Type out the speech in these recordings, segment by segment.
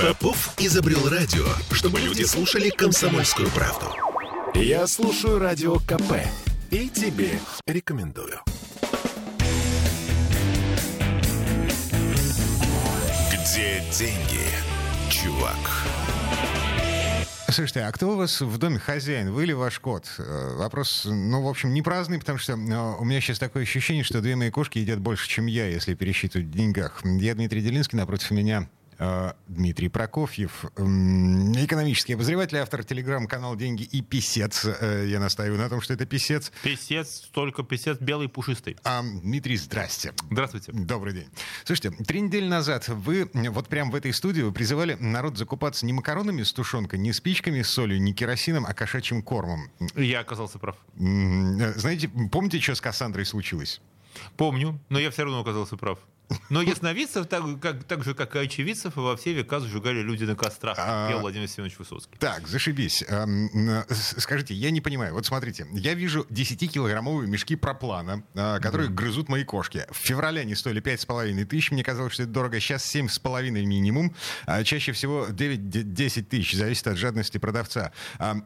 Попов изобрел радио, чтобы люди слушали «Комсомольскую правду». Я слушаю радио КП и тебе рекомендую. Где деньги, чувак? Слушайте, а кто у вас в доме хозяин? Вы или ваш кот? Вопрос, в общем, не праздный, потому что у меня сейчас такое ощущение, что две мои кошки едят больше, чем я, если пересчитывать в деньгах. Я Дмитрий Делинский, напротив меня Дмитрий Прокофьев, экономический обозреватель, автор телеграм-канала «Деньги и Песец». Я настаиваю на том, что это песец. Песец, только песец белый и пушистый. Дмитрий, здрасте. Здравствуйте. Добрый день. Слушайте, 3 недели назад вы вот прямо в этой студии вы призывали народ закупаться не макаронами с тушенкой, не спичками с солью, не керосином, а кошачьим кормом. Я оказался прав. Знаете, помните, что с Кассандрой случилось? Помню, но я все равно оказался прав. Но ясновидцев, так же, как и очевидцев, во все века сжигали люди на кострах, как пел Владимир Семенович Высоцкий. Так, зашибись. Скажите, я не понимаю. Вот смотрите, я вижу 10-килограммовые мешки проплана, которые грызут мои кошки. В феврале они стоили 5,5 тысяч. Мне казалось, что это дорого. Сейчас 7,5 минимум. Чаще всего 9-10 тысяч. Зависит от жадности продавца.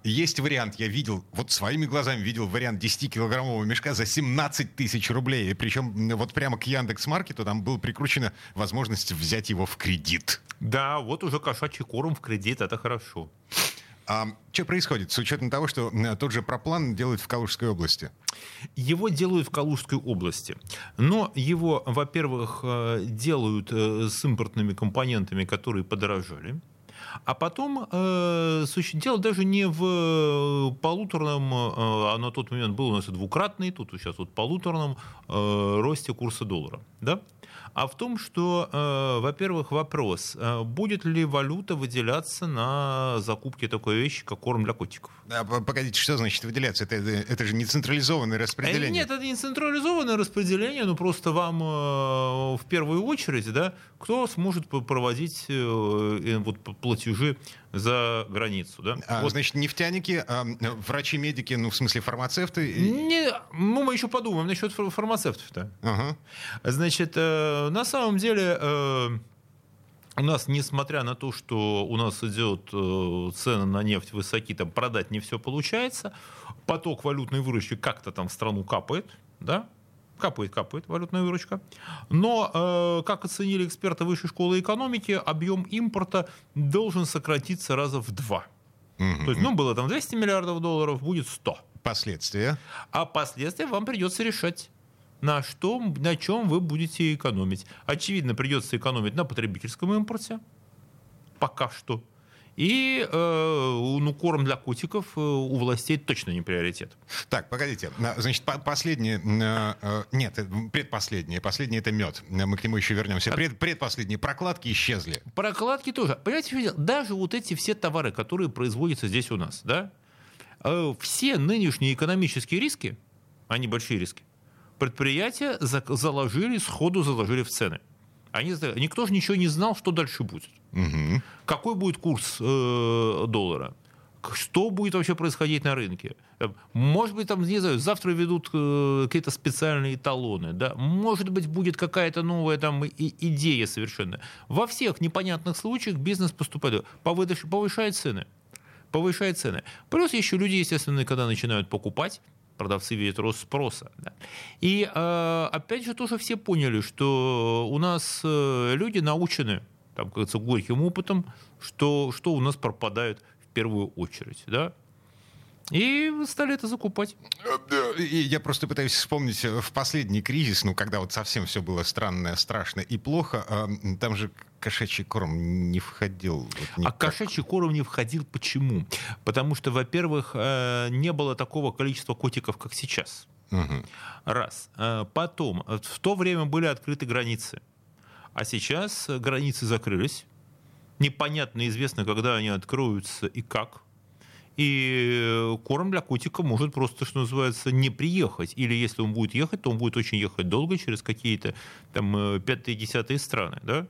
Есть вариант, я видел, вот своими глазами видел вариант 10-килограммового мешка за 17 тысяч рублей. Причем вот прямо к Яндекс.Маркету там был прикручена возможность взять его в кредит. Да, вот уже кошачий корм в кредит, это хорошо. Что происходит с учетом того, что тот же проплан делают в Калужской области? Его делают в Калужской области. Но его, во-первых, делают с импортными компонентами, которые подорожали. А потом дело даже не в полуторном, а на тот момент был у нас и двукратный, тут сейчас вот полуторном росте курса доллара, да? А в том, что, во-первых, вопрос, будет ли валюта выделяться на закупки такой вещи, как корм для котиков? А, погодите, что значит выделяться? Это же не централизованное распределение. Нет, это не централизованное распределение, но просто вам в первую очередь, да, кто сможет проводить платежи за границу. Да? Значит, нефтяники, врачи-медики, фармацевты? Мы еще подумаем насчет фармацевтов-то. Ага. Значит, на самом деле у нас, несмотря на то, что у нас идет цены на нефть высоки, там продать не все получается, поток валютной выручки как-то там в страну капает, да? Капает валютная выручка. Но, как оценили эксперты Высшей школы экономики, объем импорта должен сократиться раза в 2. Mm-hmm. То есть, было там 200 миллиардов долларов, будет 100. Последствия? А последствия вам придется решать. На чем вы будете экономить? Очевидно, придется экономить на потребительском импорте. Пока что. И корм для котиков у властей точно не приоритет. Так, погодите. Значит, предпоследнее. Последнее — это мед. Мы к нему еще вернемся. Предпоследние прокладки исчезли. Прокладки тоже. Понимаете, даже вот эти все товары, которые производятся здесь у нас, да, все нынешние экономические риски, они большие риски, предприятия заложили в цены. Никто же ничего не знал, что дальше будет. Угу. Какой будет курс доллара? Что будет вообще происходить на рынке? Может быть, завтра ведут какие-то специальные талоны. Да? Может быть, будет какая-то новая идея совершенно. Во всех непонятных случаях бизнес поступает. Повышает цены. Плюс еще люди, естественно, когда начинают покупать, продавцы видят рост спроса. Да. И опять же тоже все поняли, что у нас люди научены, как говорится, горьким опытом, что у нас пропадает в первую очередь. Да. И стали это закупать. Я просто пытаюсь вспомнить в последний кризис, когда совсем все было странное, страшно и плохо, там же кошачий корм не входил. Кошачий корм не входил почему? Потому что, во-первых, не было такого количества котиков, как сейчас. Угу. Раз. Потом, в то время были открыты границы. А сейчас границы закрылись. Непонятно, известно, когда они откроются и как. И корм для котика может просто, что называется, не приехать. Или если он будет ехать, то он будет очень ехать долго через какие-то 5-10 страны, да?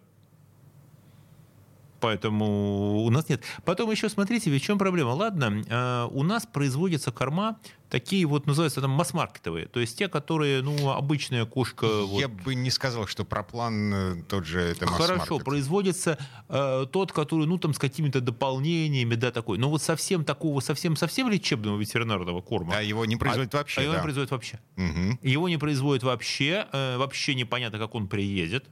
поэтому у нас нет. Потом еще, смотрите, ведь в чем проблема? Ладно, у нас производятся корма такие вот, называются там масс-маркетовые, то есть те, которые, ну, обычная кошка... Я бы не сказал, что проплан тот же это масс-маркет. Хорошо, производится тот, который, ну, там, с какими-то дополнениями, да, такой, но вот совсем такого, совсем лечебного ветеринарного корма... А его не производят вообще, его не производят вообще. Угу. Его не производят вообще, вообще непонятно, как он приедет.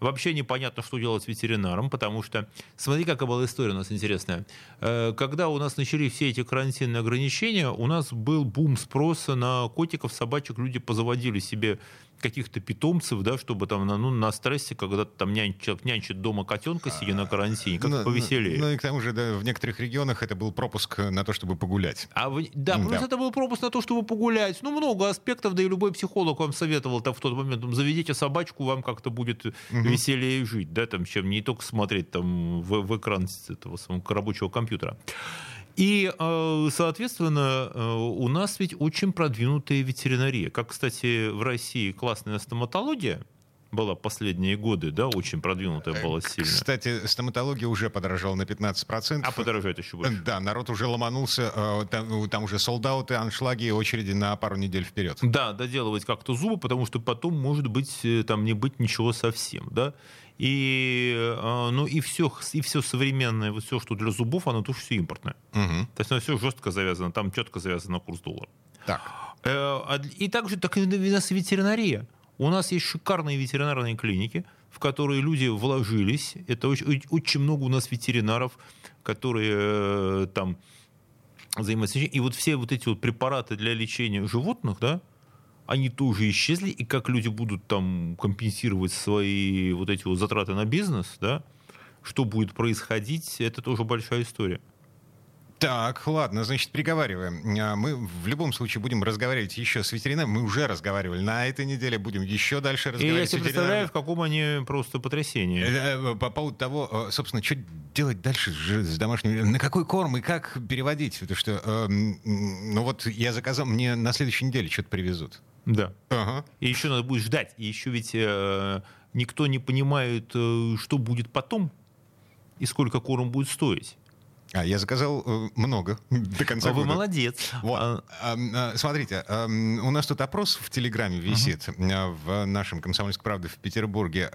Вообще непонятно, что делать с ветеринаром, потому что, смотри, какая была история у нас интересная. Когда у нас начали все эти карантинные ограничения, у нас был бум спроса на котиков, собачек, люди позаводили себе каких-то питомцев, да, чтобы там на стрессе, когда там человек нянчит дома котенка, сидя на карантине, как-то повеселее. Ну и к тому же, да, в некоторых регионах это был пропуск на то, чтобы погулять. Плюс это был пропуск на то, чтобы погулять. Ну, много аспектов, да и любой психолог вам советовал там в тот момент, там, заведите собачку, вам как-то будет веселее жить, да, там, чем не только смотреть там в экран этого самого рабочего компьютера. И, соответственно, у нас ведь очень продвинутая ветеринария. Как, кстати, в России классная стоматология была последние годы, да, очень продвинутая была сильно. Кстати, стоматология уже подорожала на 15%. А подорожает еще больше. Да, народ уже ломанулся, там уже солдаты, аншлаги, очереди на пару недель вперед. Да, доделывать как-то зубы, потому что потом, может быть, там не быть ничего совсем, да. И все современное, вот все, что для зубов, оно тоже все импортное. Угу. То есть оно все жестко завязано, там четко завязано на курс доллара. Так. И также так и у нас ветеринария. У нас есть шикарные ветеринарные клиники, в которые люди вложились. Это очень много у нас ветеринаров, которые там занимаются. И вот все вот эти вот препараты для лечения животных, да, они тоже исчезли. И как люди будут там компенсировать свои вот эти вот затраты на бизнес, да, что будет происходить, это тоже большая история. Так, ладно, значит, приговариваем. Мы в любом случае будем разговаривать еще с ветеринаром. Мы уже разговаривали. На этой неделе будем еще дальше разговаривать с ветеринаром. И я себе представляю, в каком они просто потрясении. По поводу того, собственно, что делать дальше с домашним... На какой корм и как переводить? Потому что, ну вот, я заказал, мне на следующей неделе что-то привезут. Да. Ага. И еще надо будет ждать. И еще ведь никто не понимает, что будет потом и сколько корм будет стоить. А я заказал много до конца года. Вы молодец. Вот. Смотрите, у нас тут опрос в Телеграме висит, в нашем «Комсомольской правде» в Петербурге.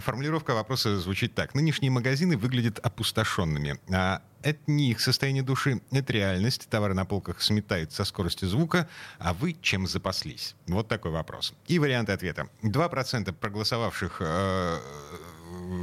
Формулировка вопроса звучит так. Нынешние магазины выглядят опустошенными. Это не их состояние души, это реальность. Товары на полках сметают со скоростью звука. А вы чем запаслись? Вот такой вопрос. И варианты ответа. 2% проголосовавших...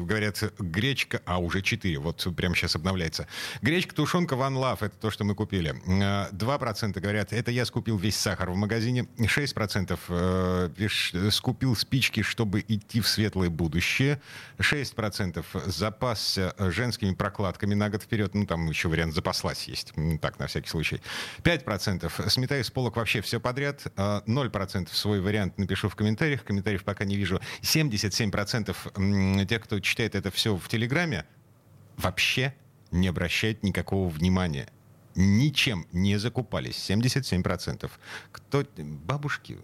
говорят, гречка, а уже 4, вот прямо сейчас обновляется. Гречка, тушенка, one love, это то, что мы купили. 2% говорят, это я скупил весь сахар в магазине. 6% скупил спички, чтобы идти в светлое будущее. 6% запасся женскими прокладками на год вперед. Ну, там еще вариант запаслась есть, так, на всякий случай. 5% сметаю с полок вообще все подряд. 0% свой вариант напишу в комментариях. Комментариев пока не вижу. 77% тех, кто читает это все в Телеграме, вообще не обращает никакого внимания. Ничем не закупались. 77%. Кто? Бабушки?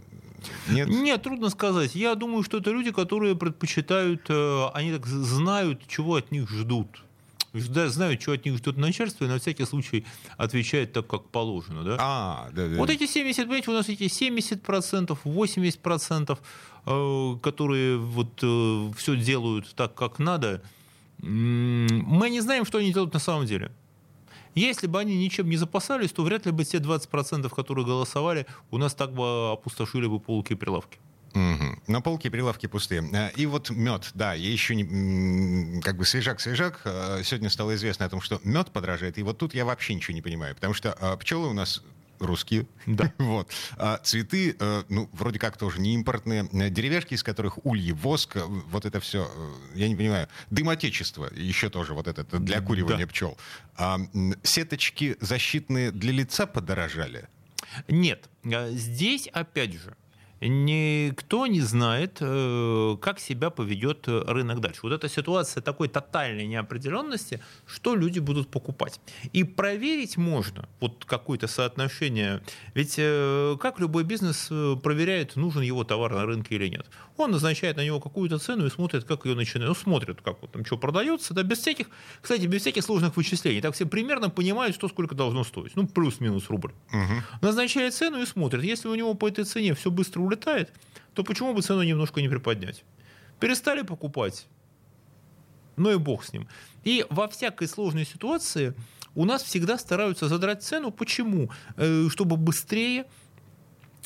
Нет? Нет, трудно сказать. Я думаю, что это люди, которые предпочитают... Они так знают, чего от них ждут. Знают, чего от них ждет начальство, и на всякий случай отвечают так, как положено. Да? Да. Вот эти 70%, понимаете, у нас эти 70%, 80%, которые вот все делают так, как надо, мы не знаем, что они делают на самом деле. Если бы они ничем не запасались, то вряд ли бы те 20%, которые голосовали, у нас так бы опустошили бы полки и прилавки. Угу. На полке прилавки пустые. И вот мед, да, я еще не, как бы свежак. Сегодня стало известно о том, что мед подорожает. И вот тут я вообще ничего не понимаю, потому что пчелы у нас русские, да. Вот. А цветы, ну, вроде как тоже не импортные. Деревяшки, из которых ульи, воск, вот это все, я не понимаю. Дым отечества, еще тоже вот это для окуривания пчел. А сеточки защитные для лица подорожали? Нет, здесь опять же никто не знает, как себя поведет рынок дальше. Вот эта ситуация такой тотальной неопределенности, что люди будут покупать. И проверить можно вот какое-то соотношение. Ведь как любой бизнес проверяет, нужен его товар на рынке или нет. Он назначает на него какую-то цену и смотрит, как ее начинают. Ну, смотрит, как вот там что продается. Да, без всяких, кстати, без всяких сложных вычислений. Так все примерно понимают, что сколько должно стоить. Ну, плюс-минус рубль. Угу. Назначает цену и смотрит. Если у него по этой цене все быстро улетает, то почему бы цену немножко не приподнять? Перестали покупать? Ну и бог с ним. И во всякой сложной ситуации у нас всегда стараются задрать цену. Почему? Чтобы быстрее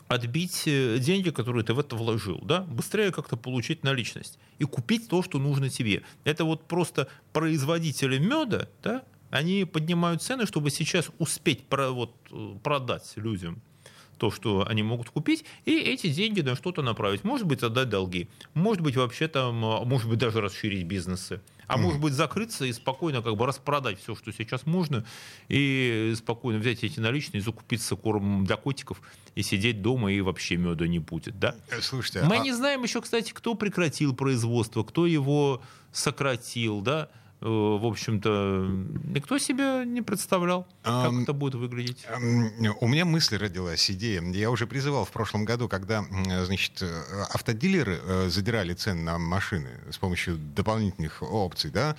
отбить деньги, которые ты в это вложил, да? Быстрее как-то получить наличность и купить то, что нужно тебе. Это вот просто производители меда, да? Они поднимают цены, чтобы сейчас успеть продать людям то, что они могут купить, и эти деньги на что-то направить. Может быть, отдать долги, может быть, вообще там, может быть, даже расширить бизнесы, а может быть, закрыться и спокойно как бы распродать все, что сейчас можно, и спокойно взять эти наличные, закупиться кормом для котиков и сидеть дома, и вообще меда не будет. Да? Слушайте, мы не знаем еще, кстати, кто прекратил производство, кто его сократил, да? В общем-то, никто себе не представлял, как это будет выглядеть. У меня мысль родилась, идея. Я уже призывал в прошлом году, когда, значит, автодилеры задирали цены на машины с помощью дополнительных опций, да,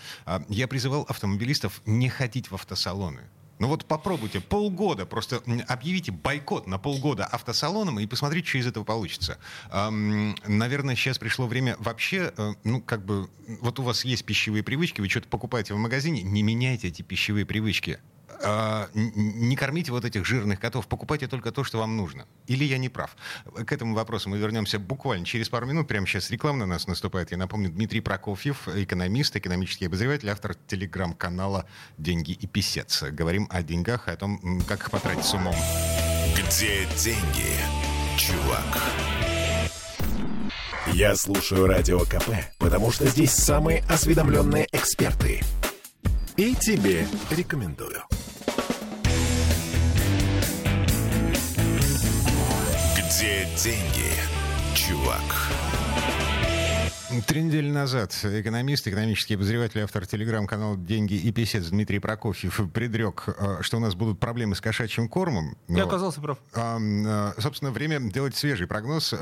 я призывал автомобилистов не ходить в автосалоны. Ну вот попробуйте полгода, просто объявите бойкот на полгода автосалонам и посмотрите, что из этого получится. Наверное, сейчас пришло время вообще, ну как бы, вот у вас есть пищевые привычки, вы что-то покупаете в магазине, не меняйте эти пищевые привычки. Не кормите вот этих жирных котов, покупайте только то, что вам нужно. Или я не прав? К этому вопросу мы вернемся буквально через пару минут. Прямо сейчас реклама на нас наступает. Я напомню, Дмитрий Прокофьев, экономист, экономический обозреватель, автор телеграм-канала «Деньги и Песец». Говорим о деньгах и о том, как их потратить с умом. Где деньги, чувак? Я слушаю Радио КП, потому что здесь самые осведомленные эксперты. И тебе рекомендую. Где деньги, чувак? 3 недели назад экономист, экономический обозреватель, автор телеграм-канала «Деньги и Песец» Дмитрий Прокофьев предрек, что у нас будут проблемы с кошачьим кормом. Я оказался прав. Собственно, время делать свежий прогноз.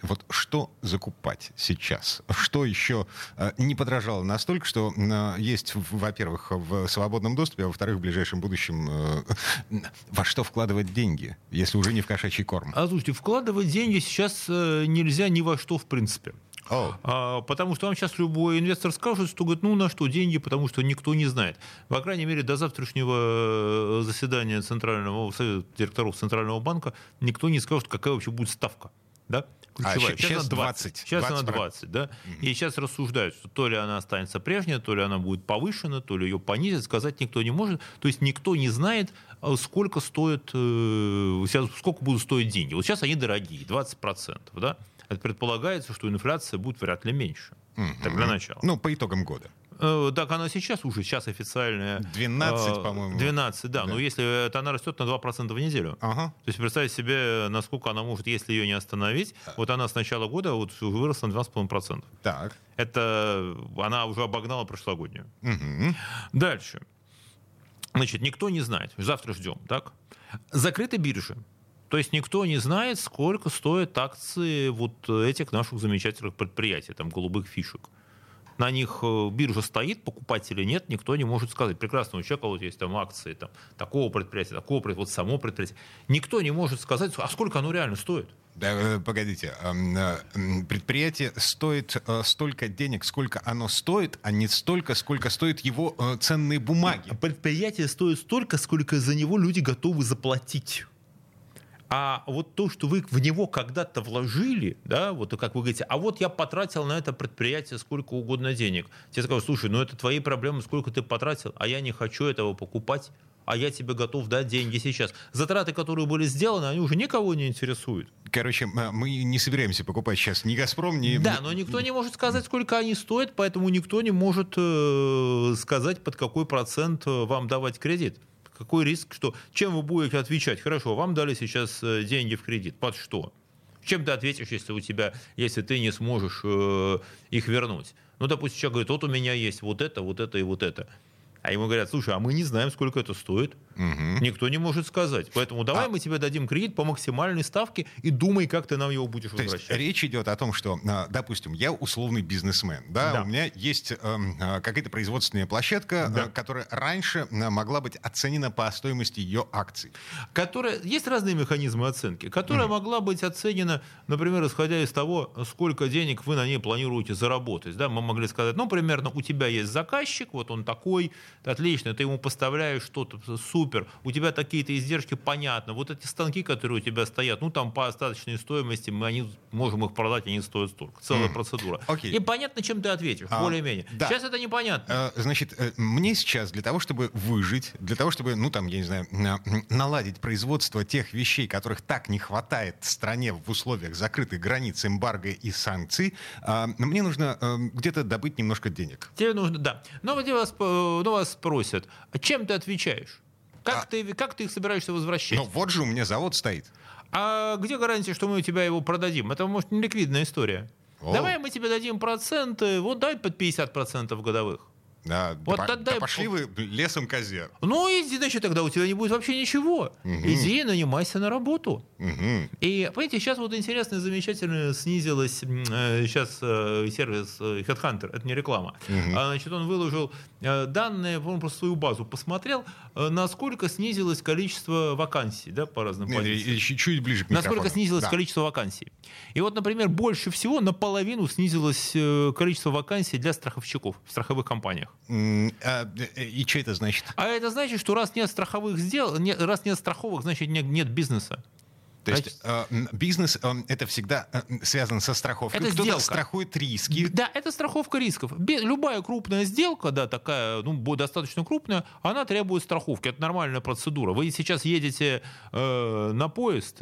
Вот что закупать сейчас? Что еще не подорожало настолько, что есть, во-первых, в свободном доступе, а во-вторых, в ближайшем будущем, во что вкладывать деньги, если уже не в кошачий корм? А слушайте, вкладывать деньги сейчас нельзя ни во что в принципе. Потому что вам сейчас любой инвестор скажет, что говорит, ну на что деньги, потому что никто не знает. По крайней мере, до завтрашнего заседания Центрального совета директоров Центрального банка никто не скажет, какая вообще будет ставка. Да? Ключевая. Сейчас она 20. Сейчас она 20, да? Mm-hmm. И сейчас рассуждают, что то ли она останется прежняя, то ли она будет повышена, то ли ее понизят. Сказать никто не может. То есть никто не знает, сколько стоит, сколько будут стоить деньги. Вот сейчас они дорогие, 20%. Да? Это предполагается, что инфляция будет вряд ли меньше. Mm-hmm. Так для начала. Ну, по итогам года. Так она сейчас уже, сейчас официальная... 12, по-моему. 12, да. Но если это она растет на 2% в неделю. Ага. То есть представьте себе, насколько она может, если ее не остановить. Вот она с начала года вот выросла на 12,5%. Так. Это она уже обогнала прошлогоднюю. Угу. Дальше. Значит, никто не знает. Завтра ждем, так? Закрыты биржи. То есть никто не знает, сколько стоят акции вот этих наших замечательных предприятий, там, голубых фишек. На них биржа стоит, покупателей нет, никто не может сказать. Прекрасно, у человека вот есть там акции там, такого предприятия, такого предприятия, вот само предприятие. Никто не может сказать, а сколько оно реально стоит. Да, погодите, предприятие стоит столько денег, сколько оно стоит, а не столько, сколько стоят его ценные бумаги. Предприятие стоит столько, сколько за него люди готовы заплатить. А вот то, что вы в него когда-то вложили, да, вот как вы говорите, а вот я потратил на это предприятие сколько угодно денег. Тебе скажут, слушай, ну это твои проблемы, сколько ты потратил, а я не хочу этого покупать, а я тебе готов дать деньги сейчас. Затраты, которые были сделаны, они уже никого не интересуют. Короче, мы не собираемся покупать сейчас ни «Газпром», ни... Да, но никто не может сказать, сколько они стоят, поэтому никто не может сказать, под какой процент вам давать кредит. Какой риск, что чем вы будете отвечать? Хорошо, вам дали сейчас деньги в кредит. Под что? Чем ты ответишь, если ты не сможешь их вернуть? Ну, допустим, человек говорит, вот у меня есть вот это и вот это. А ему говорят, слушай, а мы не знаем, сколько это стоит. Угу. Никто не может сказать. Поэтому давай мы тебе дадим кредит по максимальной ставке и думай, как ты нам его будешь возвращать. То есть речь идет о том, что, допустим, я условный бизнесмен. Да. У меня есть какая-то производственная площадка, которая раньше могла быть оценена по стоимости ее акций. Есть разные механизмы оценки. Которая могла быть оценена, например, исходя из того, сколько денег вы на ней планируете заработать. Да? Мы могли сказать, ну, примерно, у тебя есть заказчик, вот он такой, отлично, ты ему поставляешь что-то, супер, у тебя такие-то издержки, понятно, вот эти станки, которые у тебя стоят, ну там по остаточной стоимости мы можем их продать, они стоят столько, целая процедура. Okay. И понятно, чем ты ответишь, более-менее. Да. Сейчас это непонятно. Значит, мне сейчас для того, чтобы выжить, для того, чтобы, наладить производство тех вещей, которых так не хватает стране в условиях закрытых границ, эмбарго и санкций, мне нужно где-то добыть немножко денег. Тебе нужно, да. Но вас спросят, чем ты отвечаешь? Как ты их собираешься возвращать? Ну вот же у меня завод стоит. А где гарантия, что мы у тебя его продадим? Это, может, не ликвидная история. Давай мы тебе дадим проценты, вот дай под 50% годовых. Пошли вы лесом козе. Ну, иди, значит, тогда у тебя не будет вообще ничего. Угу. Иди, нанимайся на работу. Угу. И, понимаете, сейчас вот интересно и замечательно снизилось. Сейчас сервис HeadHunter, это не реклама. Угу. Значит, он выложил данные, он просто свою базу посмотрел, насколько снизилось количество вакансий, да, по разным позициям. Чуть ближе к микрофону. Насколько снизилось количество вакансий. И вот, например, больше всего наполовину снизилось количество вакансий для страховщиков в страховых компаниях. И что это значит? А это значит, что раз нет страховых раз нет страховок, значит нет бизнеса. То есть бизнес, это всегда связано со страховкой. Это кто-то страхует риски. Да, это страховка рисков. Любая крупная сделка, да, такая, достаточно крупная, она требует страховки. Это нормальная процедура. Вы сейчас едете на поезд,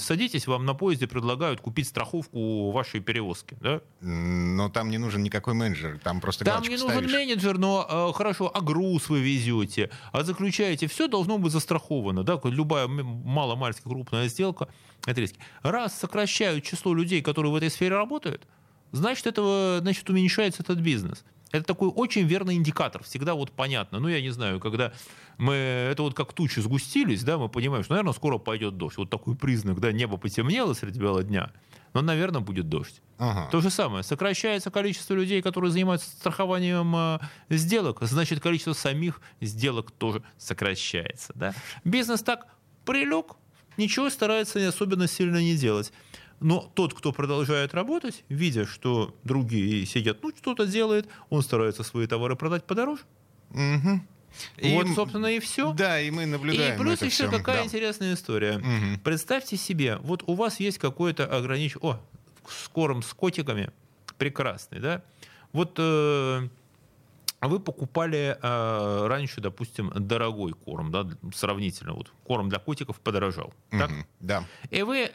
садитесь, вам на поезде предлагают купить страховку вашей перевозки. Да? Но там не нужен никакой менеджер, там просто галочку ставишь. Там не нужен менеджер, но хорошо, а груз вы везете, а заключаете, все должно быть застраховано. Да? Любая мало-мальски крупная сделка, это риски. Раз сокращают число людей, которые в этой сфере работают, значит, уменьшается этот бизнес. Это такой очень верный индикатор, всегда понятно. Я не знаю, когда это как тучи сгустились, да, мы понимаем, что, наверное, скоро пойдет дождь. Вот такой признак, да, небо потемнело среди бела дня, но, наверное, будет дождь. Ага. То же самое, сокращается количество людей, которые занимаются страхованием сделок, значит, количество самих сделок тоже сокращается, да. Бизнес так прилег, ничего старается особенно сильно не делать. Но тот, кто продолжает работать, видя, что другие сидят, что-то делает, он старается свои товары продать подороже. Угу. Собственно, и все. Да, и мы наблюдаем. И плюс еще какая интересная история. Угу. Представьте себе, вот у вас есть какое-то ограничение. О, корм с котиками прекрасный, да? Вот вы покупали раньше, допустим, дорогой корм, да, сравнительно. Вот, корм для котиков подорожал. Так? Да. И вы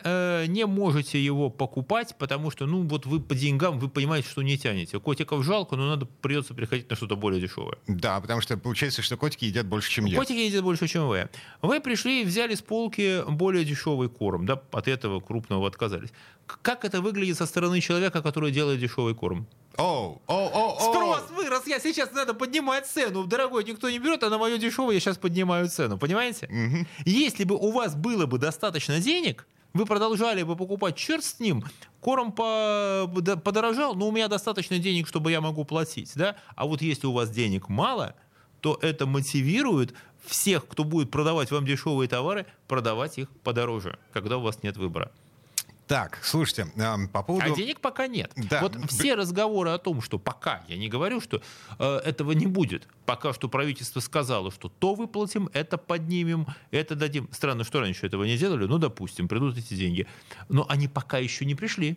не можете его покупать, потому что, вы по деньгам, вы понимаете, что не тянете. Котиков жалко, но придется переходить на что-то более дешевое. Да, потому что получается, что котики едят больше, чем я. Котики едят больше, чем вы. Вы пришли и взяли с полки более дешевый корм, да, от этого крупного отказались. Как это выглядит со стороны человека, который делает дешевый корм? Спрос вырос, я сейчас надо поднимать цену. Дорогой никто не берет, а на мою дешевую я сейчас поднимаю цену. Понимаете? Угу. Если бы у вас было бы достаточно денег, вы продолжали бы покупать, черт с ним, корм подорожал, но у меня достаточно денег, чтобы я могу платить. Да? А вот если у вас денег мало, то это мотивирует всех, кто будет продавать вам дешевые товары, продавать их подороже, когда у вас нет выбора. Так, слушайте, по поводу... А денег пока нет. Да. Вот все разговоры о том, что пока, я не говорю, что этого не будет. Пока что правительство сказало, что то выплатим, это поднимем, это дадим. Странно, что раньше этого не делали. Допустим, придут эти деньги. Но они пока еще не пришли.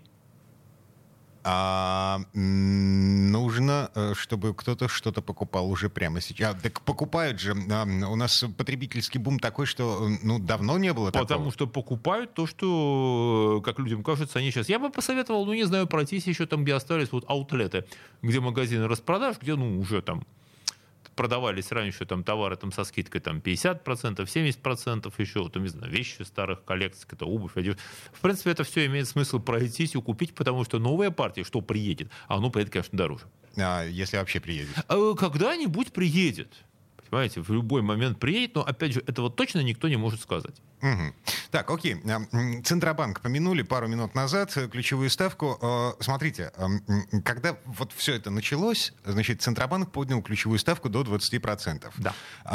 Нужно, чтобы кто-то что-то покупал уже прямо сейчас. Так покупают же. У нас потребительский бум такой, что давно не было такого. Потому что покупают то, что, как людям кажется, они сейчас... Я бы посоветовал, пройтись еще там, где остались аутлеты, где магазины распродаж, где уже там продавались раньше там товары там со скидкой там 50%, 70%, еще там, не знаю, вещи старых коллекций, это обувь, одежда. В принципе, это все имеет смысл пройтись и купить, потому что новая партия, что приедет, а оно приедет, конечно, дороже. А если вообще приедет? Когда-нибудь приедет. Понимаете, в любой момент приедет, но, опять же, этого точно никто не может сказать. Угу. Так, окей. Центробанк помянули пару минут назад, ключевую ставку. Смотрите, когда вот все это началось, значит, Центробанк поднял ключевую ставку до 20%. Да.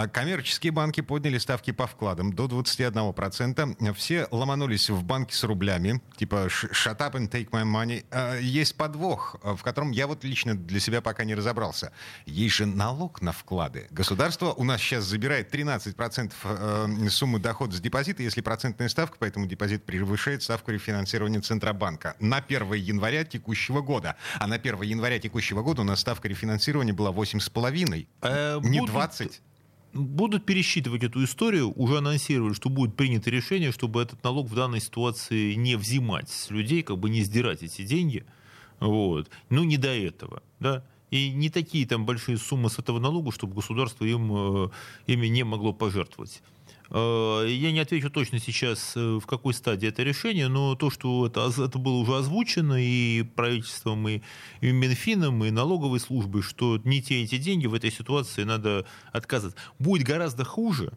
Коммерческие банки подняли ставки по вкладам до 21%. Все ломанулись в банки с рублями, типа «shut up and take my money». Есть подвох, в котором я вот лично для себя пока не разобрался. Есть же налог на вклады. Государство у нас сейчас забирает 13% суммы дохода с депозита, если процентная ставка, поэтому депозит превышает ставку рефинансирования Центробанка на 1 января текущего года. А на 1 января текущего года у нас ставка рефинансирования была 8,5, не 20. Будут пересчитывать эту историю. Уже анонсировали, что будет принято решение, чтобы этот налог в данной ситуации не взимать с людей, как бы не сдирать эти деньги. Вот. Ну, не до этого, да. И не такие там большие суммы с этого налога, чтобы государство ими не могло пожертвовать. Я не отвечу точно сейчас, в какой стадии это решение, но то, что это было уже озвучено и правительством, и Минфином, и налоговой службой, что не те эти деньги в этой ситуации надо отказаться. Будет гораздо хуже,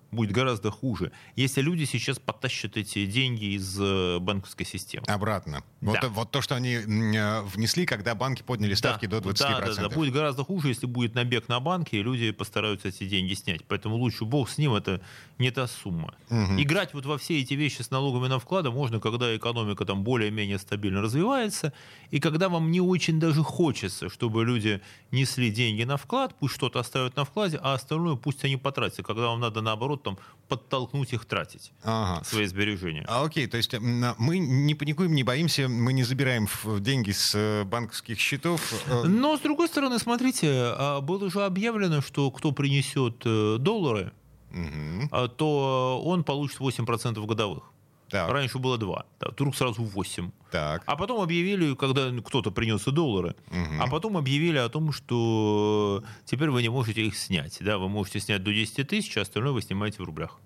если люди сейчас потащат эти деньги из банковской системы. Обратно. Да. Вот то, что они внесли, когда банки подняли ставки до 20%. Да. Будет гораздо хуже, если будет набег на банки, и люди постараются эти деньги снять. Поэтому лучше бог с ним, это не та сумма. Угу. Играть вот во все эти вещи с налогами на вклады можно, когда экономика там более-менее стабильно развивается, и когда вам не очень даже хочется, чтобы люди несли деньги на вклад, пусть что-то оставят на вкладе, а остальное пусть они потратят, когда вам надо, наоборот, там, подтолкнуть их тратить, свои сбережения. Окей, то есть мы не паникуем, не боимся, мы не забираем деньги с банковских счетов. Но, с другой стороны, смотрите, было же объявлено, что кто принесет доллары, то он получит 8% годовых. Так. Раньше было 2, вдруг сразу 8. Так. А потом объявили, когда кто-то принес и доллары, а потом объявили о том, что теперь вы не можете их снять. Да? Вы можете снять до 10 тысяч, а остальное вы снимаете в рублях.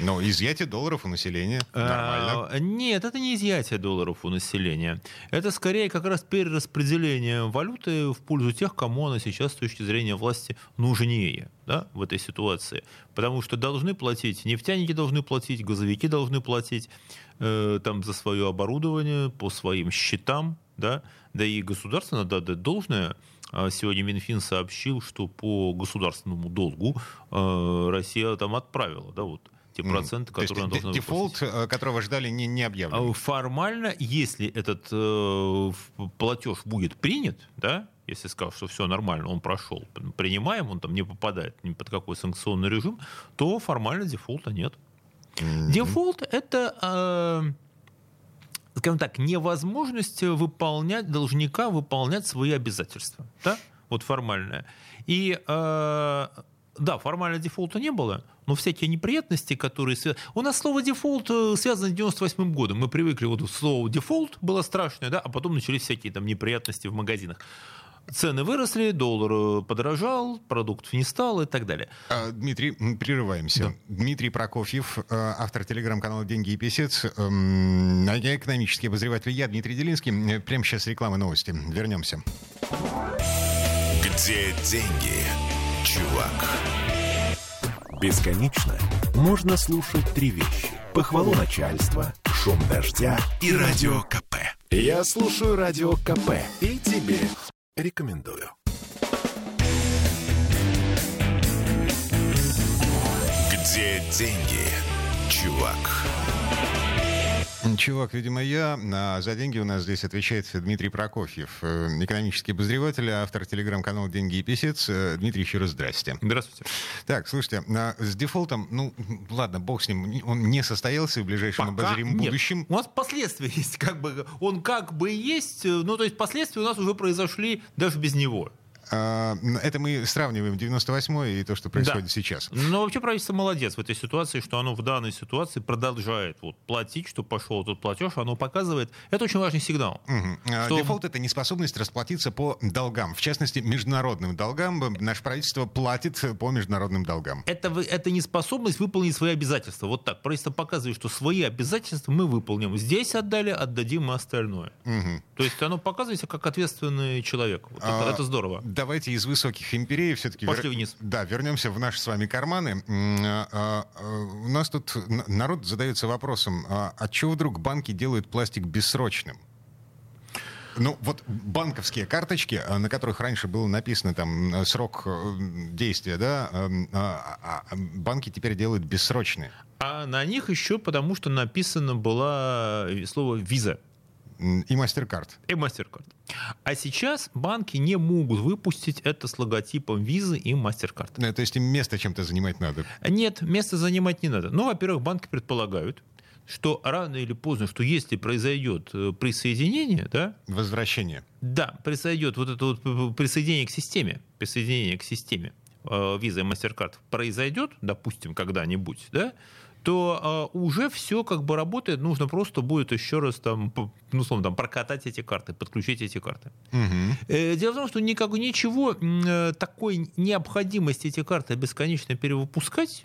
Но изъятие долларов у населения нормально? Нет, это не изъятие долларов у населения. Это скорее как раз перераспределение валюты в пользу тех, кому она сейчас с точки зрения власти нужнее, да, в этой ситуации. Потому что должны платить, нефтяники должны платить, газовики должны платить там, за свое оборудование, по своим счетам. Да и государство надо отдать должное. Сегодня Минфин сообщил, что по государственному долгу Россия там отправила, да, вот те проценты, которые она должна выплатить. Дефолт, которого ждали, не объявлен. Формально, если этот платеж будет принят, да, если скажут, что все нормально, он прошел, принимаем, он там не попадает ни под какой санкционный режим, то формально дефолта нет. Дефолт — это... скажем так, невозможность должника выполнять свои обязательства. Да? Вот формальная. И да, формально дефолта не было, но всякие неприятности, которые... У нас слово «дефолт» связано с 98-м годом. Мы привыкли, вот слово «дефолт» было страшное, да? А потом начались всякие там неприятности в магазинах. Цены выросли, доллар подорожал, продуктов не стало и так далее. Дмитрий, прерываемся. Да. Дмитрий Прокофьев, автор телеграм-канала «Деньги и Песец», экономический обозреватель. Я Дмитрий Делинский. Прямо сейчас реклама, новости. Вернемся. Где деньги, чувак? Бесконечно можно слушать три вещи. Похвалу начальства, шум дождя и радио КП. Я слушаю радио КП и тебе рекомендую. Где деньги, чувак? Чувак, видимо, я. А за деньги у нас здесь отвечает Дмитрий Прокофьев, экономический обозреватель, автор телеграм-канала «Деньги и Песец». Дмитрий, еще раз здрасте. Здравствуйте. Так, слушайте, с дефолтом, ну, ладно, бог с ним, он не состоялся в ближайшем обозримом будущем. У нас последствия есть, как бы, он как бы есть, ну, то есть последствия у нас уже произошли даже без него. Это мы сравниваем 98-й и то, что происходит сейчас. Но вообще правительство молодец в этой ситуации, что оно в данной ситуации продолжает вот платить, что пошел этот платеж, оно показывает. Это очень важный сигнал. Угу. Что... Дефолт — это неспособность расплатиться по долгам, в частности, международным долгам. Наше правительство платит по международным долгам. Это неспособность выполнить свои обязательства. Вот так. Правительство показывает, что свои обязательства мы выполним. Здесь отдали, отдадим мы остальное. Угу. То есть оно показывается как ответственный человек. Вот это здорово. Давайте из высоких империй все-таки... Пошли вниз. Да, вернемся в наши с вами карманы. У нас тут народ задается вопросом, отчего вдруг банки делают пластик бессрочным? Ну, вот банковские карточки, на которых раньше было написано там срок действия, да, банки теперь делают бессрочные. А на них еще потому, что написано было слово «виза». И Mastercard. А сейчас банки не могут выпустить это с логотипом Visa и Mastercard. То есть им место чем-то занимать надо? Нет, место занимать не надо. Ну, во-первых, банки предполагают, что рано или поздно, что если произойдет присоединение... Да, возвращение. Да, произойдет вот это вот присоединение к системе Visa и Mastercard произойдет, допустим, когда-нибудь, да, то уже все как бы работает, нужно просто будет еще раз там, прокатать эти карты, подключить эти карты. Угу. Дело в том, что ничего такой необходимости эти карты бесконечно перевыпускать,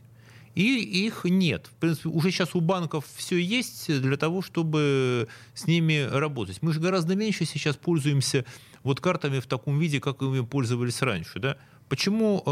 и их нет. В принципе, уже сейчас у банков все есть для того, чтобы с ними работать. Мы же гораздо меньше сейчас пользуемся вот картами в таком виде, как ими пользовались раньше, да? Почему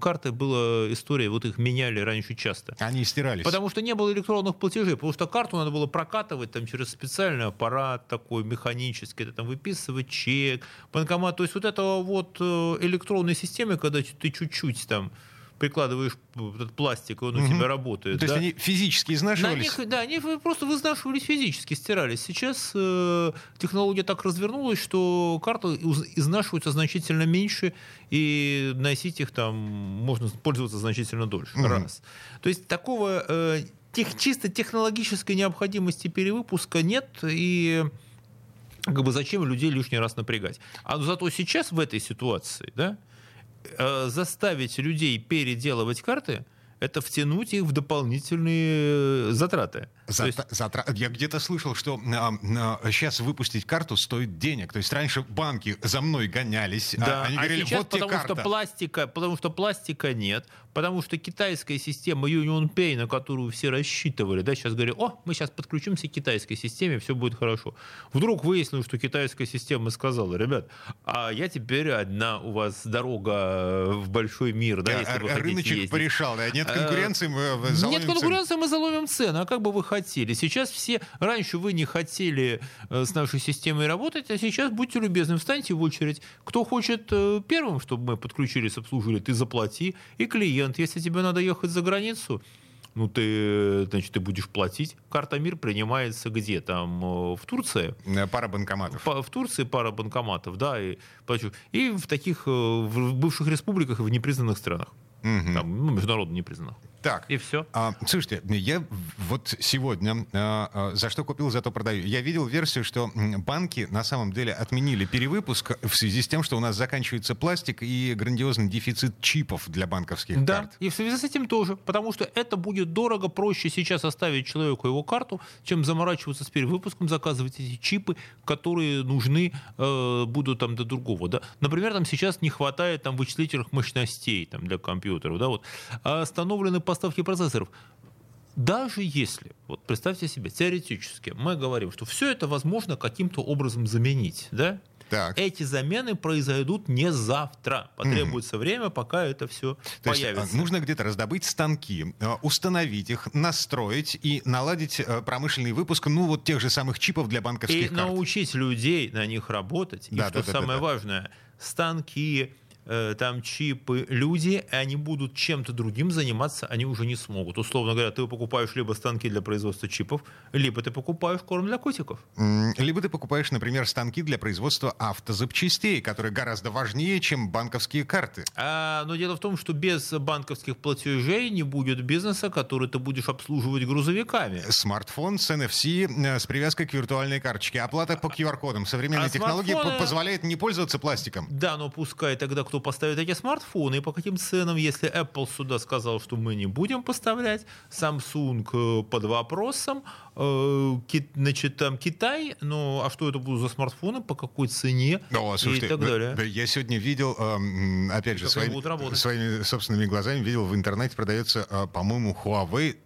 карты была история, вот их меняли раньше часто? Они стирались. Потому что не было электронных платежей, потому что карту надо было прокатывать там, через специальный аппарат такой механический, это, там, выписывать чек, банкомат. То есть вот этого вот электронной системы, когда ты чуть-чуть там прикладываешь этот пластик, и он у тебя работает. То есть они физически изнашивались? Они просто изнашивались физически, стирались. Сейчас технология так развернулась, что карты изнашиваются значительно меньше, и носить их там можно пользоваться значительно дольше. Раз. То есть такого чисто технологической необходимости перевыпуска нет, и как бы зачем людей лишний раз напрягать. А зато сейчас в этой ситуации, да, заставить людей переделывать карты — это втянуть их в дополнительные затраты. Я где-то слышал, что сейчас выпустить карту стоит денег. То есть раньше банки за мной гонялись, да, они говорили, сейчас, вот тебе карта. Потому что пластика нет, потому что китайская система Юнион Пей, на которую все рассчитывали, да, сейчас говорят, мы сейчас подключимся к китайской системе, все будет хорошо. Вдруг выяснилось, что китайская система сказала, ребят, а я теперь одна, у вас дорога в большой мир. Да, если вы рыночек порешал, да, нет конкуренции, мы заловим цены. Нет конкуренции, мы заловим цены. А как бы вы хотели? Сейчас все... Раньше вы не хотели с нашей системой работать, а сейчас будьте любезны, встаньте в очередь. Кто хочет первым, чтобы мы подключились, обслужили, ты заплати. И клиент, если тебе надо ехать за границу, ты будешь платить. Карта Мир принимается где? Там в Турции. Пара банкоматов. В Турции пара банкоматов, да. И в таких в бывших республиках и в непризнанных странах. Там, международно не признано. Так. И все. Слушайте, я вот сегодня за что купил, зато продаю. Я видел версию, что банки на самом деле отменили перевыпуск в связи с тем, что у нас заканчивается пластик и грандиозный дефицит чипов для банковских карт. Да, и в связи с этим тоже. Потому что это будет дорого, проще сейчас оставить человеку его карту, чем заморачиваться с перевыпуском, заказывать эти чипы, которые нужны будут там до другого. Да? Например, там сейчас не хватает там вычислительных мощностей там, для компьютера. Да, вот. Остановлены поставки процессоров. Даже если, вот представьте себе, теоретически, мы говорим, что все это возможно каким-то образом заменить, да? Так. Эти замены произойдут не завтра. Потребуется время, пока это все появится. Есть, нужно где-то раздобыть станки, установить их, настроить и наладить промышленный выпуск тех же самых чипов для банковских карт. И научить людей на них работать. И что самое важное, станки, там чипы, люди, и они будут чем-то другим заниматься, они уже не смогут. Условно говоря, ты покупаешь либо станки для производства чипов, либо ты покупаешь корм для котиков. Либо ты покупаешь, например, станки для производства автозапчастей, которые гораздо важнее, чем банковские карты. Но дело в том, что без банковских платежей не будет бизнеса, который ты будешь обслуживать грузовиками. Смартфон с NFC, с привязкой к виртуальной карточке, оплата по QR-кодам. Современные технологии позволяют не пользоваться пластиком. Да, но пускай тогда кто поставит эти смартфоны и по каким ценам, если Apple сюда сказал, что мы не будем поставлять, Samsung под вопросом, значит, там Китай, ну а что это будут за смартфоны, по какой цене, слушайте, и так далее. Да, я сегодня видел, опять же, своими собственными глазами видел, в интернете продается, по-моему, Huawei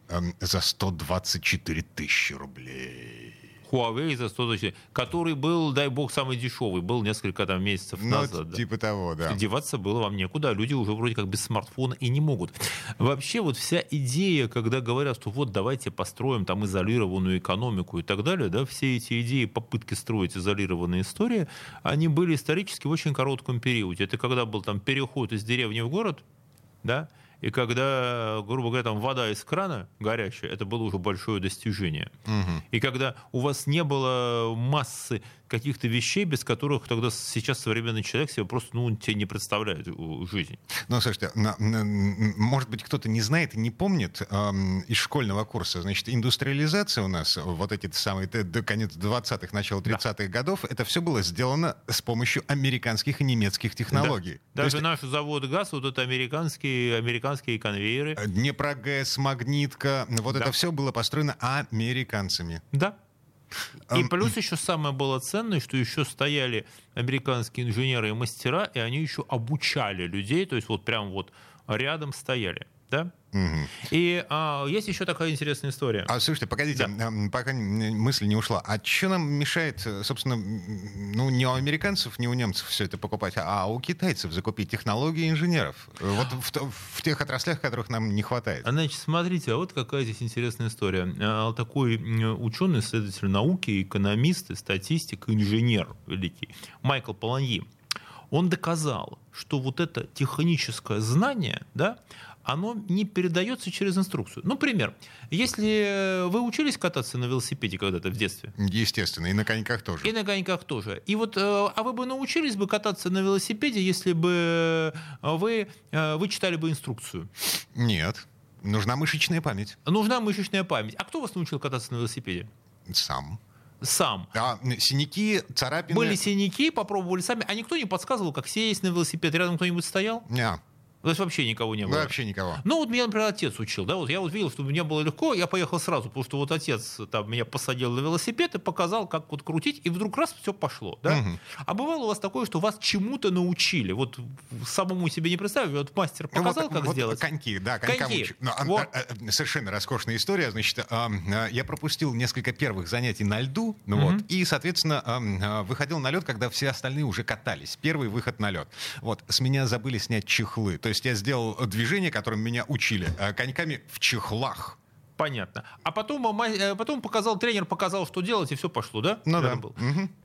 за 124 тысячи рублей. Huawei за 100 тысяч, который был, дай бог, самый дешевый, был несколько там месяцев назад. Ну, типа того, да. Деваться было вам некуда, люди уже вроде как без смартфона и не могут. Вообще вот вся идея, когда говорят, что вот давайте построим там изолированную экономику и так далее, да, все эти идеи, попытки строить изолированные истории, они были исторически в очень коротком периоде. Это когда был там переход из деревни в город, да, и когда, грубо говоря, там вода из крана горячая, это было уже большое достижение. Угу. И когда у вас не было массы каких-то вещей, без которых тогда сейчас современный человек себе просто, тебе не представляет жизнь. Ну, слушайте, может быть, кто-то не знает и не помнит из школьного курса. Значит, индустриализация у нас, вот эти самые, до конец 20-х, начало 30-х годов, это все было сделано с помощью американских и немецких технологий. Да. Даже наш завод ГАЗ, вот это американские конвейеры. Днепрогэс, Магнитка, это все было построено американцами. Да. И плюс еще самое было ценное, что еще стояли американские инженеры и мастера, и они еще обучали людей, то есть вот прям вот рядом стояли, да? Угу. И есть еще такая интересная история. Слушайте, погодите, пока мысль не ушла. А что нам мешает, собственно, не у американцев, не у немцев все это покупать, а у китайцев закупить технологии инженеров? Вот в тех отраслях, которых нам не хватает. Значит, смотрите, а вот какая здесь интересная история. Такой ученый, исследователь науки, экономист, статистик, инженер великий Майкл Поланьи, он доказал, что вот это техническое знание, да, оно не передается через инструкцию. Ну, пример. Если вы учились кататься на велосипеде когда-то в детстве? Естественно, и на коньках тоже. И вот, вы бы научились бы кататься на велосипеде, если бы вы читали бы инструкцию? Нет. Нужна мышечная память. А кто вас научил кататься на велосипеде? Сам. А синяки, царапины? Были синяки, попробовали сами. А никто не подсказывал, как сесть на велосипед? Рядом кто-нибудь стоял? Нет. То есть вообще никого не было? Вообще никого. Меня, например, отец учил. Да? Вот я видел, что мне было легко, я поехал сразу, потому что отец там меня посадил на велосипед и показал, как крутить, и вдруг раз, все пошло. Да? Угу. А бывало у вас такое, что вас чему-то научили? Вот самому себе не представили, мастер показал, как сделать? Коньки, да, коньки. Совершенно роскошная история. Значит, я пропустил несколько первых занятий на льду, и, соответственно, выходил на лед, когда все остальные уже катались. Первый выход на лед. С меня забыли снять чехлы. То есть я сделал движение, которым меня учили, коньками в чехлах. Понятно. А потом тренер показал, что делать, и все пошло, да?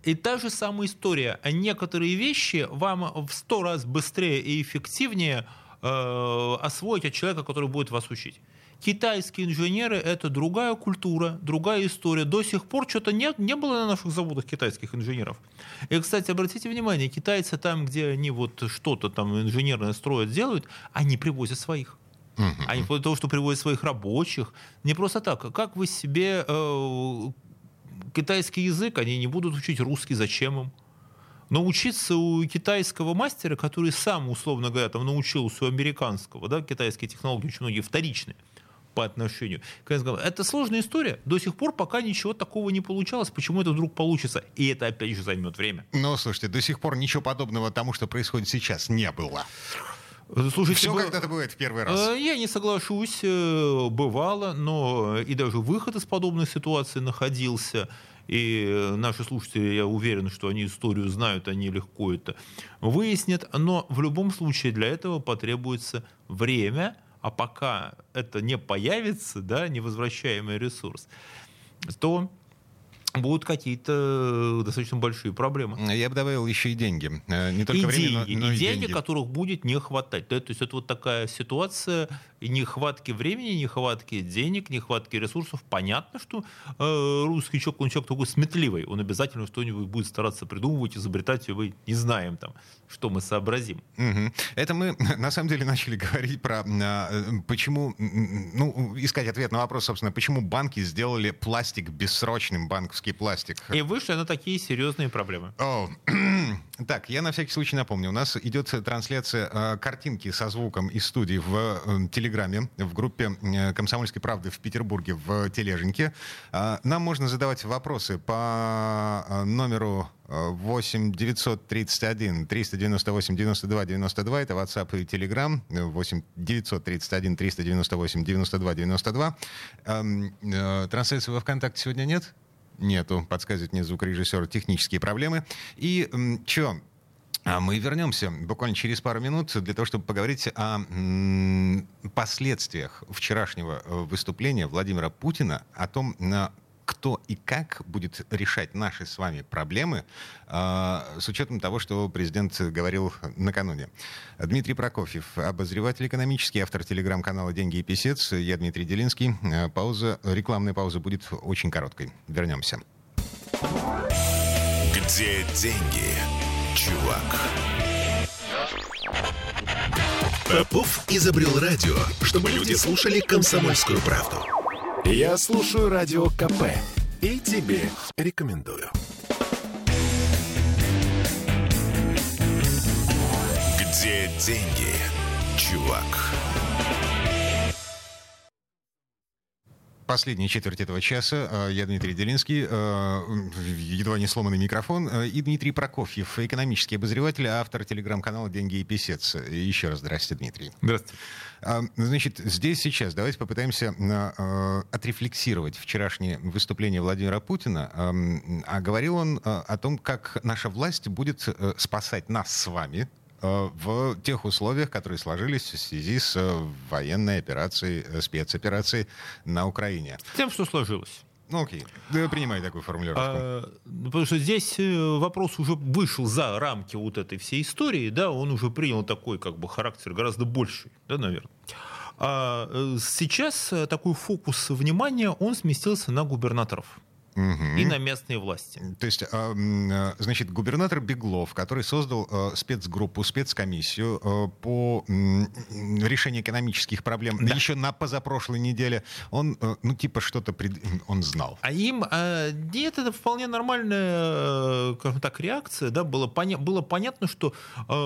И та же самая история. Некоторые вещи вам в 100 раз быстрее и эффективнее освоить от человека, который будет вас учить. Китайские инженеры — это другая культура, другая история. До сих пор что-то не было на наших заводах китайских инженеров. И, кстати, обратите внимание, китайцы там, где они что-то там инженерное строят, делают, они привозят своих. Они вплоть до того, что привозят своих рабочих. Не просто так. Как вы себе китайский язык, они не будут учить русский, зачем им? Но учиться у китайского мастера, который сам, условно говоря, там научился у американского, да, китайские технологии очень многие вторичные по отношению. Это сложная история. До сих пор пока ничего такого не получалось. Почему это вдруг получится? И это, опять же, займет время. Слушайте, до сих пор ничего подобного тому, что происходит сейчас, не было. Слушайте, все когда-то бывает в первый раз. Я не соглашусь. Бывало, но и даже выход из подобной ситуации находился. И наши слушатели, я уверен, что они историю знают, они легко это выяснят. Но в любом случае для этого потребуется время, а пока это не появится, да, невозвращаемый ресурс, то будут какие-то достаточно большие проблемы. Я бы добавил еще и деньги. Не только время, но и деньги, которых будет не хватать. Да? То есть это вот такая ситуация нехватки времени, нехватки денег, нехватки ресурсов. Понятно, что русский человек, он человек такой сметливый. Он обязательно что-нибудь будет стараться придумывать, изобретать, и мы не знаем, там, что мы сообразим. Угу. Это мы, на самом деле, начали говорить про почему, искать ответ на вопрос, собственно, почему банки сделали пластик бессрочным, банковский пластик. И вышли на такие серьезные проблемы. Так, я на всякий случай напомню. У нас идет трансляция картинки со звуком из студии в Телеграме, в группе «Комсомольской правды» в Петербурге, в Тележеньке. Нам можно задавать вопросы по номеру 8-931-398-92-92. Это WhatsApp и Telegram. 8-931-398-92-92. Трансляции во ВКонтакте сегодня нет? Нету, подсказывает мне звукорежиссер, технические проблемы. И что? Мы вернемся буквально через пару минут для того, чтобы поговорить о последствиях вчерашнего выступления Владимира Путина, о том, кто и как будет решать наши с вами проблемы, с учетом того, что президент говорил накануне. Дмитрий Прокофьев, обозреватель экономический, автор телеграм-канала «Деньги и Песец». Я Дмитрий Делинский. Рекламная пауза будет очень короткой. Вернемся. Где деньги, чувак? Попов изобрел радио, чтобы люди слушали «Комсомольскую правду». Я слушаю радио КП и тебе рекомендую. Где деньги, чувак? Последняя четверть этого часа. Я Дмитрий Делинский, едва не сломанный микрофон. И Дмитрий Прокофьев, экономический обозреватель, автор телеграм-канала «Деньги и Песец». Еще раз здрасте, Дмитрий. Здравствуйте. Значит, здесь сейчас давайте попытаемся отрефлексировать вчерашнее выступление Владимира Путина. А говорил он о том, как наша власть будет спасать нас с вами в тех условиях, которые сложились в связи с военной операцией, спецоперацией на Украине. Тем, что сложилось. Ну окей, принимай такую формулировку. Потому что здесь вопрос уже вышел за рамки вот этой всей истории, да, он уже принял такой как бы характер гораздо больший, да, наверное. А сейчас такой фокус внимания, он сместился на губернаторов. Угу. И на местные власти. То есть, значит, губернатор Беглов, который создал спецгруппу, спецкомиссию по решению экономических проблем, да, еще на позапрошлой неделе, он, он знал. А им нет, это вполне нормальная, скажем так, реакция, да, было понятно, что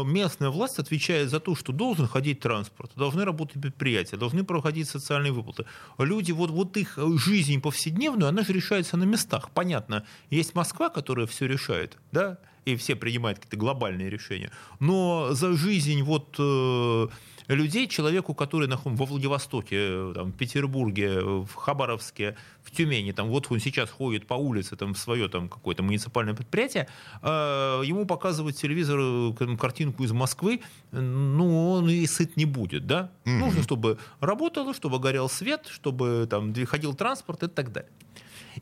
местная власть отвечает за то, что должен ходить транспорт, должны работать предприятия, должны проходить социальные выплаты. Люди, вот их жизнь повседневную, она же решается на местах. Понятно, есть Москва, которая все решает, да, и все принимают какие-то глобальные решения. Но за жизнь людей, человеку, который находится во Владивостоке, там, в Петербурге, в Хабаровске, в Тюмени, там, вот он сейчас ходит по улице там, в свое там, какое-то муниципальное предприятие, ему показывают телевизор картинку из Москвы, он и сыт не будет. Да? Mm-hmm. Нужно, чтобы работало, чтобы горел свет, чтобы там, ходил транспорт и так далее.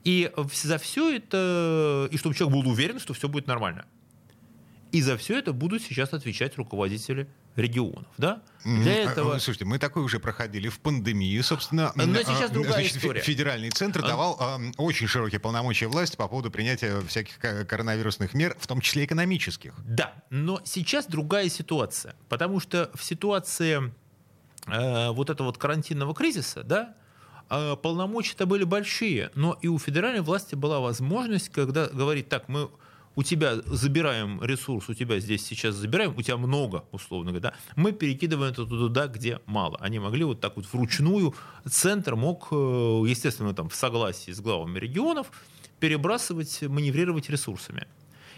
И за все это, и чтобы человек был уверен, что все будет нормально. И за все это будут сейчас отвечать руководители регионов, да? Для этого... Слушайте, мы такое уже проходили в пандемии, собственно. Но сейчас другая история. Федеральный центр давал очень широкие полномочия власти по поводу принятия всяких коронавирусных мер, в том числе экономических. Да, но сейчас другая ситуация, потому что в ситуации вот этого вот карантинного кризиса, да, полномочия-то были большие, но и у федеральной власти была возможность, когда говорить, так, мы у тебя забираем ресурс, у тебя здесь сейчас забираем, у тебя много, условно говоря, да, мы перекидываем это туда, где мало. Они могли вот так вот вручную, центр мог, естественно, там в согласии с главами регионов, перебрасывать, маневрировать ресурсами.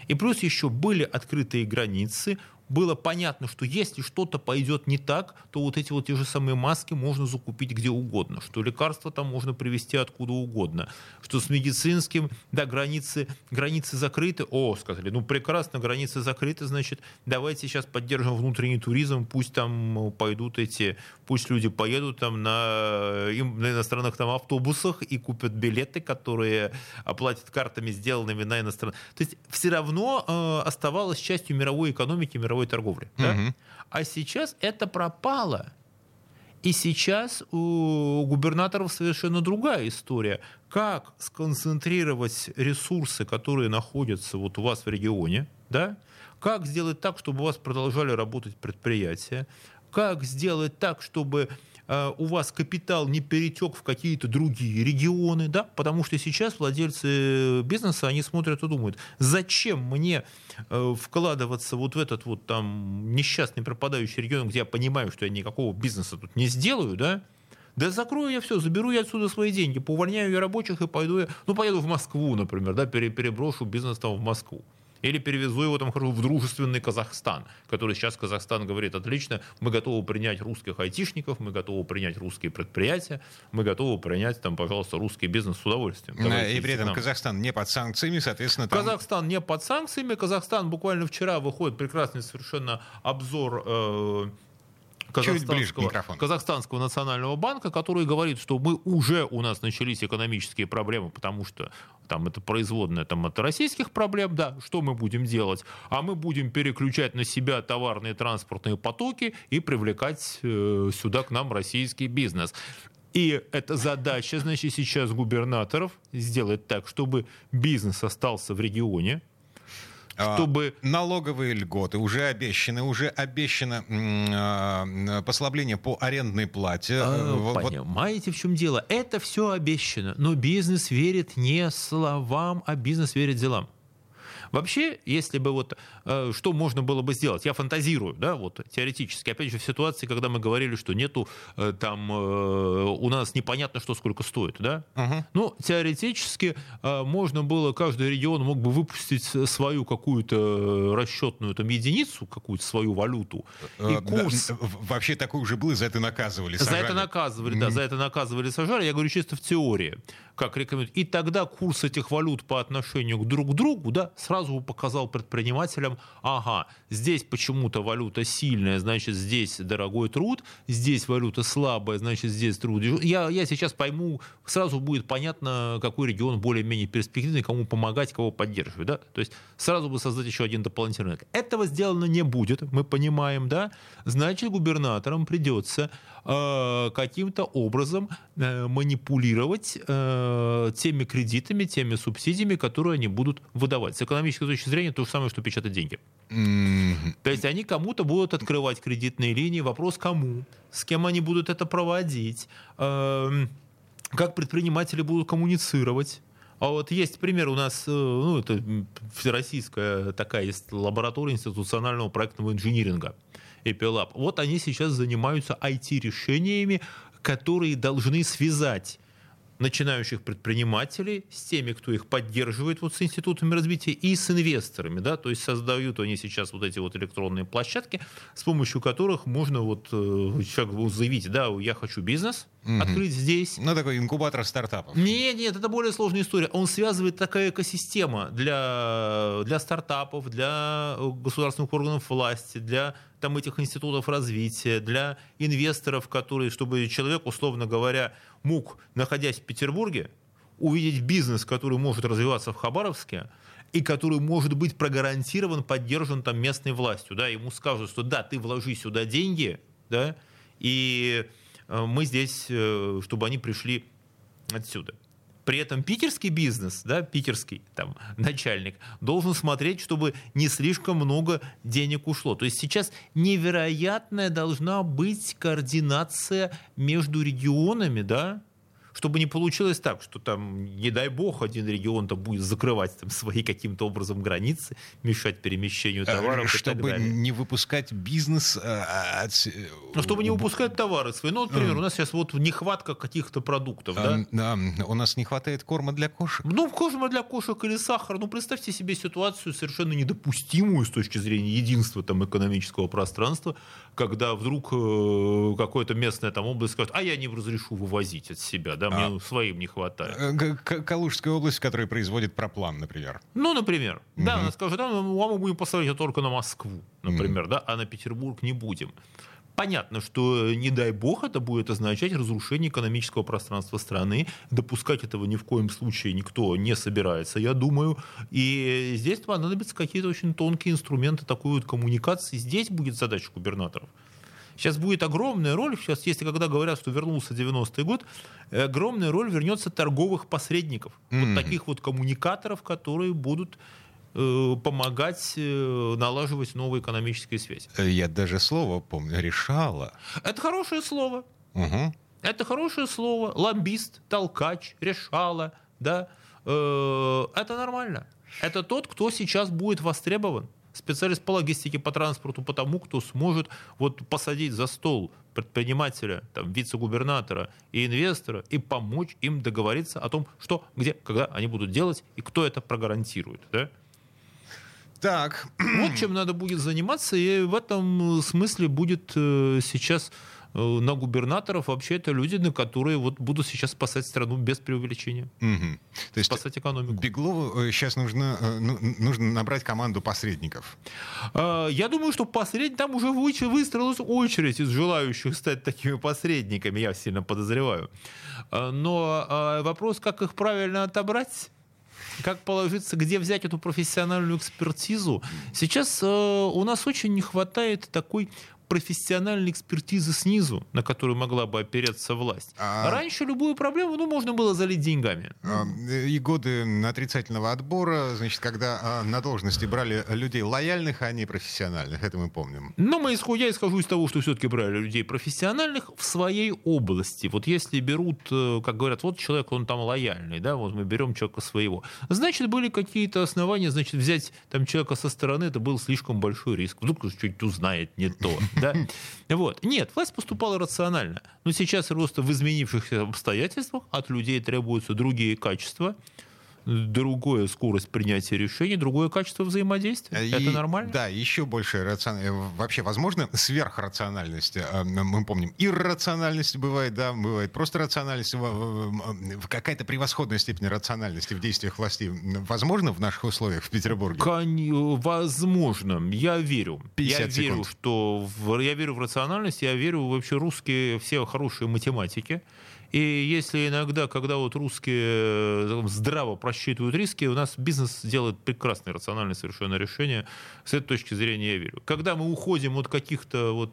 И плюс еще были открытые границы, было понятно, что если что-то пойдет не так, то вот эти вот те же самые маски можно закупить где угодно, что лекарства там можно привезти откуда угодно, что с медицинским, да, границы закрыты, сказали, ну прекрасно, границы закрыты, значит, давайте сейчас поддержим внутренний туризм, пусть там пойдут пусть люди поедут там на иностранных там автобусах и купят билеты, которые оплатят картами, сделанными на иностранных. То есть все равно оставалось частью мировой экономики, мировой торговли. Угу. Да? А сейчас это пропало. И сейчас у губернаторов совершенно другая история. Как сконцентрировать ресурсы, которые находятся вот у вас в регионе, да? Как сделать так, чтобы у вас продолжали работать предприятия? Как сделать так, чтобы у вас капитал не перетек в какие-то другие регионы, да? Потому что сейчас владельцы бизнеса, они смотрят и думают, зачем мне вкладываться вот в этот вот там несчастный пропадающий регион, где я понимаю, что я никакого бизнеса тут не сделаю, да? Да закрою я все, заберу я отсюда свои деньги, поувольняю я рабочих и поеду в Москву, например, да, переброшу бизнес там в Москву. Или перевезу его там в дружественный Казахстан, который сейчас Казахстан говорит, отлично, мы готовы принять русских айтишников, мы готовы принять русские предприятия, мы готовы принять там, пожалуйста, русский бизнес с удовольствием. И при этом Казахстан не под санкциями, соответственно... Там... Казахстан не под санкциями, Казахстан буквально вчера выходит прекрасный совершенно обзор... Казахстанского национального банка, который говорит, что у нас начались экономические проблемы, потому что там это производное там, от российских проблем, да, что мы будем делать? А мы будем переключать на себя товарные транспортные потоки и привлекать сюда к нам российский бизнес. И эта задача, значит, сейчас губернаторов сделать так, чтобы бизнес остался в регионе, чтобы... Налоговые льготы уже обещано послабление по арендной плате. Понимаете, в чем дело? Это все обещано, но бизнес верит не словам, а бизнес верит делам. Вообще, если бы что можно было бы сделать? Я фантазирую, да, вот теоретически. Опять же, в ситуации, когда мы говорили, что нету там у нас непонятно, что сколько стоит, да. Угу. Ну, теоретически можно было, каждый регион мог бы выпустить свою какую-то расчетную там единицу, какую-то свою валюту и курс. Да, вообще такое уже было, за это наказывали, сажали. За это наказывали, сажали. Я говорю чисто в теории, как рекомендуют. И тогда курс этих валют по отношению друг к другу, да, сразу показал предпринимателям, ага, здесь почему-то валюта сильная, значит, здесь дорогой труд, здесь валюта слабая, значит, здесь труд. Я сейчас пойму, сразу будет понятно, какой регион более-менее перспективный, кому помогать, кого поддерживать, да? То есть сразу бы создать еще один дополнительный рынок. Этого сделано не будет, мы понимаем, да? Значит, губернаторам придется каким-то образом манипулировать теми кредитами, теми субсидиями, которые они будут выдавать. С экономической точки зрения то же самое, что печатать деньги. Mm-hmm. То есть они кому-то будут открывать кредитные линии. Вопрос кому, с кем они будут это проводить, как предприниматели будут коммуницировать. А вот есть пример у нас, это всероссийская такая есть лаборатория институционального проектного инжиниринга, Эпилаб. Вот они сейчас занимаются IT-решениями, которые должны связать начинающих предпринимателей с теми, кто их поддерживает вот с институтами развития и с инвесторами, да, то есть создают они сейчас вот эти вот электронные площадки, с помощью которых можно человек заявить, да, я хочу бизнес открыть здесь. Ну, такой инкубатор стартапов. Нет, это более сложная история. Он связывает такая экосистема для стартапов, для государственных органов власти, для там этих институтов развития, для инвесторов, которые, чтобы человек, условно говоря, мог, находясь в Петербурге, увидеть бизнес, который может развиваться в Хабаровске и который может быть прогарантирован, поддержан там местной властью. Да? Ему скажут, что да, ты вложи сюда деньги, да, и мы здесь, чтобы они пришли отсюда. При этом питерский бизнес, да, питерский там начальник, должен смотреть, чтобы не слишком много денег ушло. То есть сейчас невероятная должна быть координация между регионами, да, чтобы не получилось так, что там, не дай бог, один регион там будет закрывать там свои каким-то образом границы, мешать перемещению товаров, чтобы и так далее. Не выпускать бизнес, чтобы не выпускать товары свои. Ну, например, у нас сейчас вот нехватка каких-то продуктов, да? У нас не хватает корма для кошек. Ну, корма для кошек или сахар. Ну, представьте себе ситуацию совершенно недопустимую с точки зрения единства там экономического пространства, когда вдруг какое-то местное там область скажет: а я не разрешу вывозить от себя, да, мне своим не хватает. Калужская область, которая производит проплан, например. Ну, например. Mm-hmm. Да, она скажет: да, мы будем поставлять только на Москву, например, да, а на Петербург не будем. Понятно, что, не дай бог, это будет означать разрушение экономического пространства страны. Допускать этого ни в коем случае никто не собирается, я думаю. И здесь понадобятся какие-то очень тонкие инструменты такой вот коммуникации. Здесь будет задача губернаторов. Сейчас будет огромная роль, сейчас, если когда говорят, что вернулся 90-й год, огромная роль вернется торговых посредников. Вот таких вот коммуникаторов, которые будут помогать налаживать новые экономические связи. Я даже слово помню, решала. Это хорошее слово. Угу. Это хорошее слово. Лоббист, толкач, решала, да. Это нормально. Это тот, кто сейчас будет востребован. Специалист по логистике, по транспорту, по тому, кто сможет вот посадить за стол предпринимателя, там, вице-губернатора и инвестора и помочь им договориться о том, что, где, когда они будут делать и кто это прогарантирует, да? Так. Вот чем надо будет заниматься, и в этом смысле будет сейчас на губернаторов вообще это люди, на которые вот будут сейчас спасать страну без преувеличения. Угу. То есть спасать экономику. Беглову сейчас нужно набрать команду посредников. Я думаю, что там уже выстроилась очередь из желающих стать такими посредниками, я сильно подозреваю. Но вопрос, как их правильно отобрать, как положиться, где взять эту профессиональную экспертизу. Сейчас у нас очень не хватает такой профессиональной экспертизы снизу, на которую могла бы опереться власть. Раньше любую проблему, можно было залить деньгами. И годы отрицательного отбора, значит, когда на должности брали людей лояльных, а не профессиональных, это мы помним. Но я исхожу из того, что все-таки брали людей профессиональных в своей области. Вот если берут, как говорят, вот человек, он там лояльный, да, вот мы берем человека своего. Значит, были какие-то основания, значит, взять там человека со стороны, это был слишком большой риск. Вдруг что-нибудь узнает не то. Да? Вот. Нет, власть поступала рационально. Но сейчас просто в изменившихся обстоятельствах от людей требуются другие качества, другая скорость принятия решений, другое качество взаимодействия. Это нормально? Да, еще больше рациональности. Вообще, возможно, сверхрациональность. Мы помним, иррациональность бывает, да, бывает просто рациональность. Какая-то превосходная степень рациональности в действиях власти возможно в наших условиях в Петербурге? Возможно. Я верю. Я верю в рациональность, я верю вообще русские все хорошие математики. И если иногда, когда вот русские здраво просчитывают риски, у нас бизнес делает прекрасное рациональное совершенно решение. С этой точки зрения я верю. Когда мы уходим от каких-то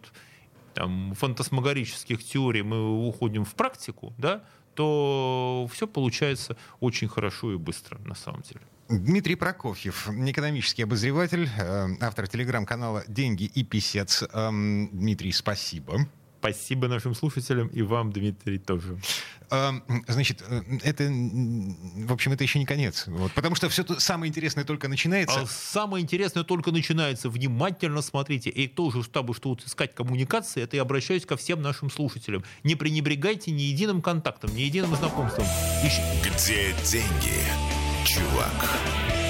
фантасмагорических теорий, мы уходим в практику, да, то все получается очень хорошо и быстро на самом деле. Дмитрий Прокофьев, экономический обозреватель, автор телеграм-канала «Деньги и Песец». Дмитрий, спасибо. Спасибо нашим слушателям и вам, Дмитрий, тоже. Значит, это еще не конец. Вот, потому что все самое интересное только начинается. Самое интересное только начинается. Внимательно смотрите. И тоже, чтобы искать коммуникации, это я обращаюсь ко всем нашим слушателям. Не пренебрегайте ни единым контактом, ни единым знакомством. Где деньги, чувак?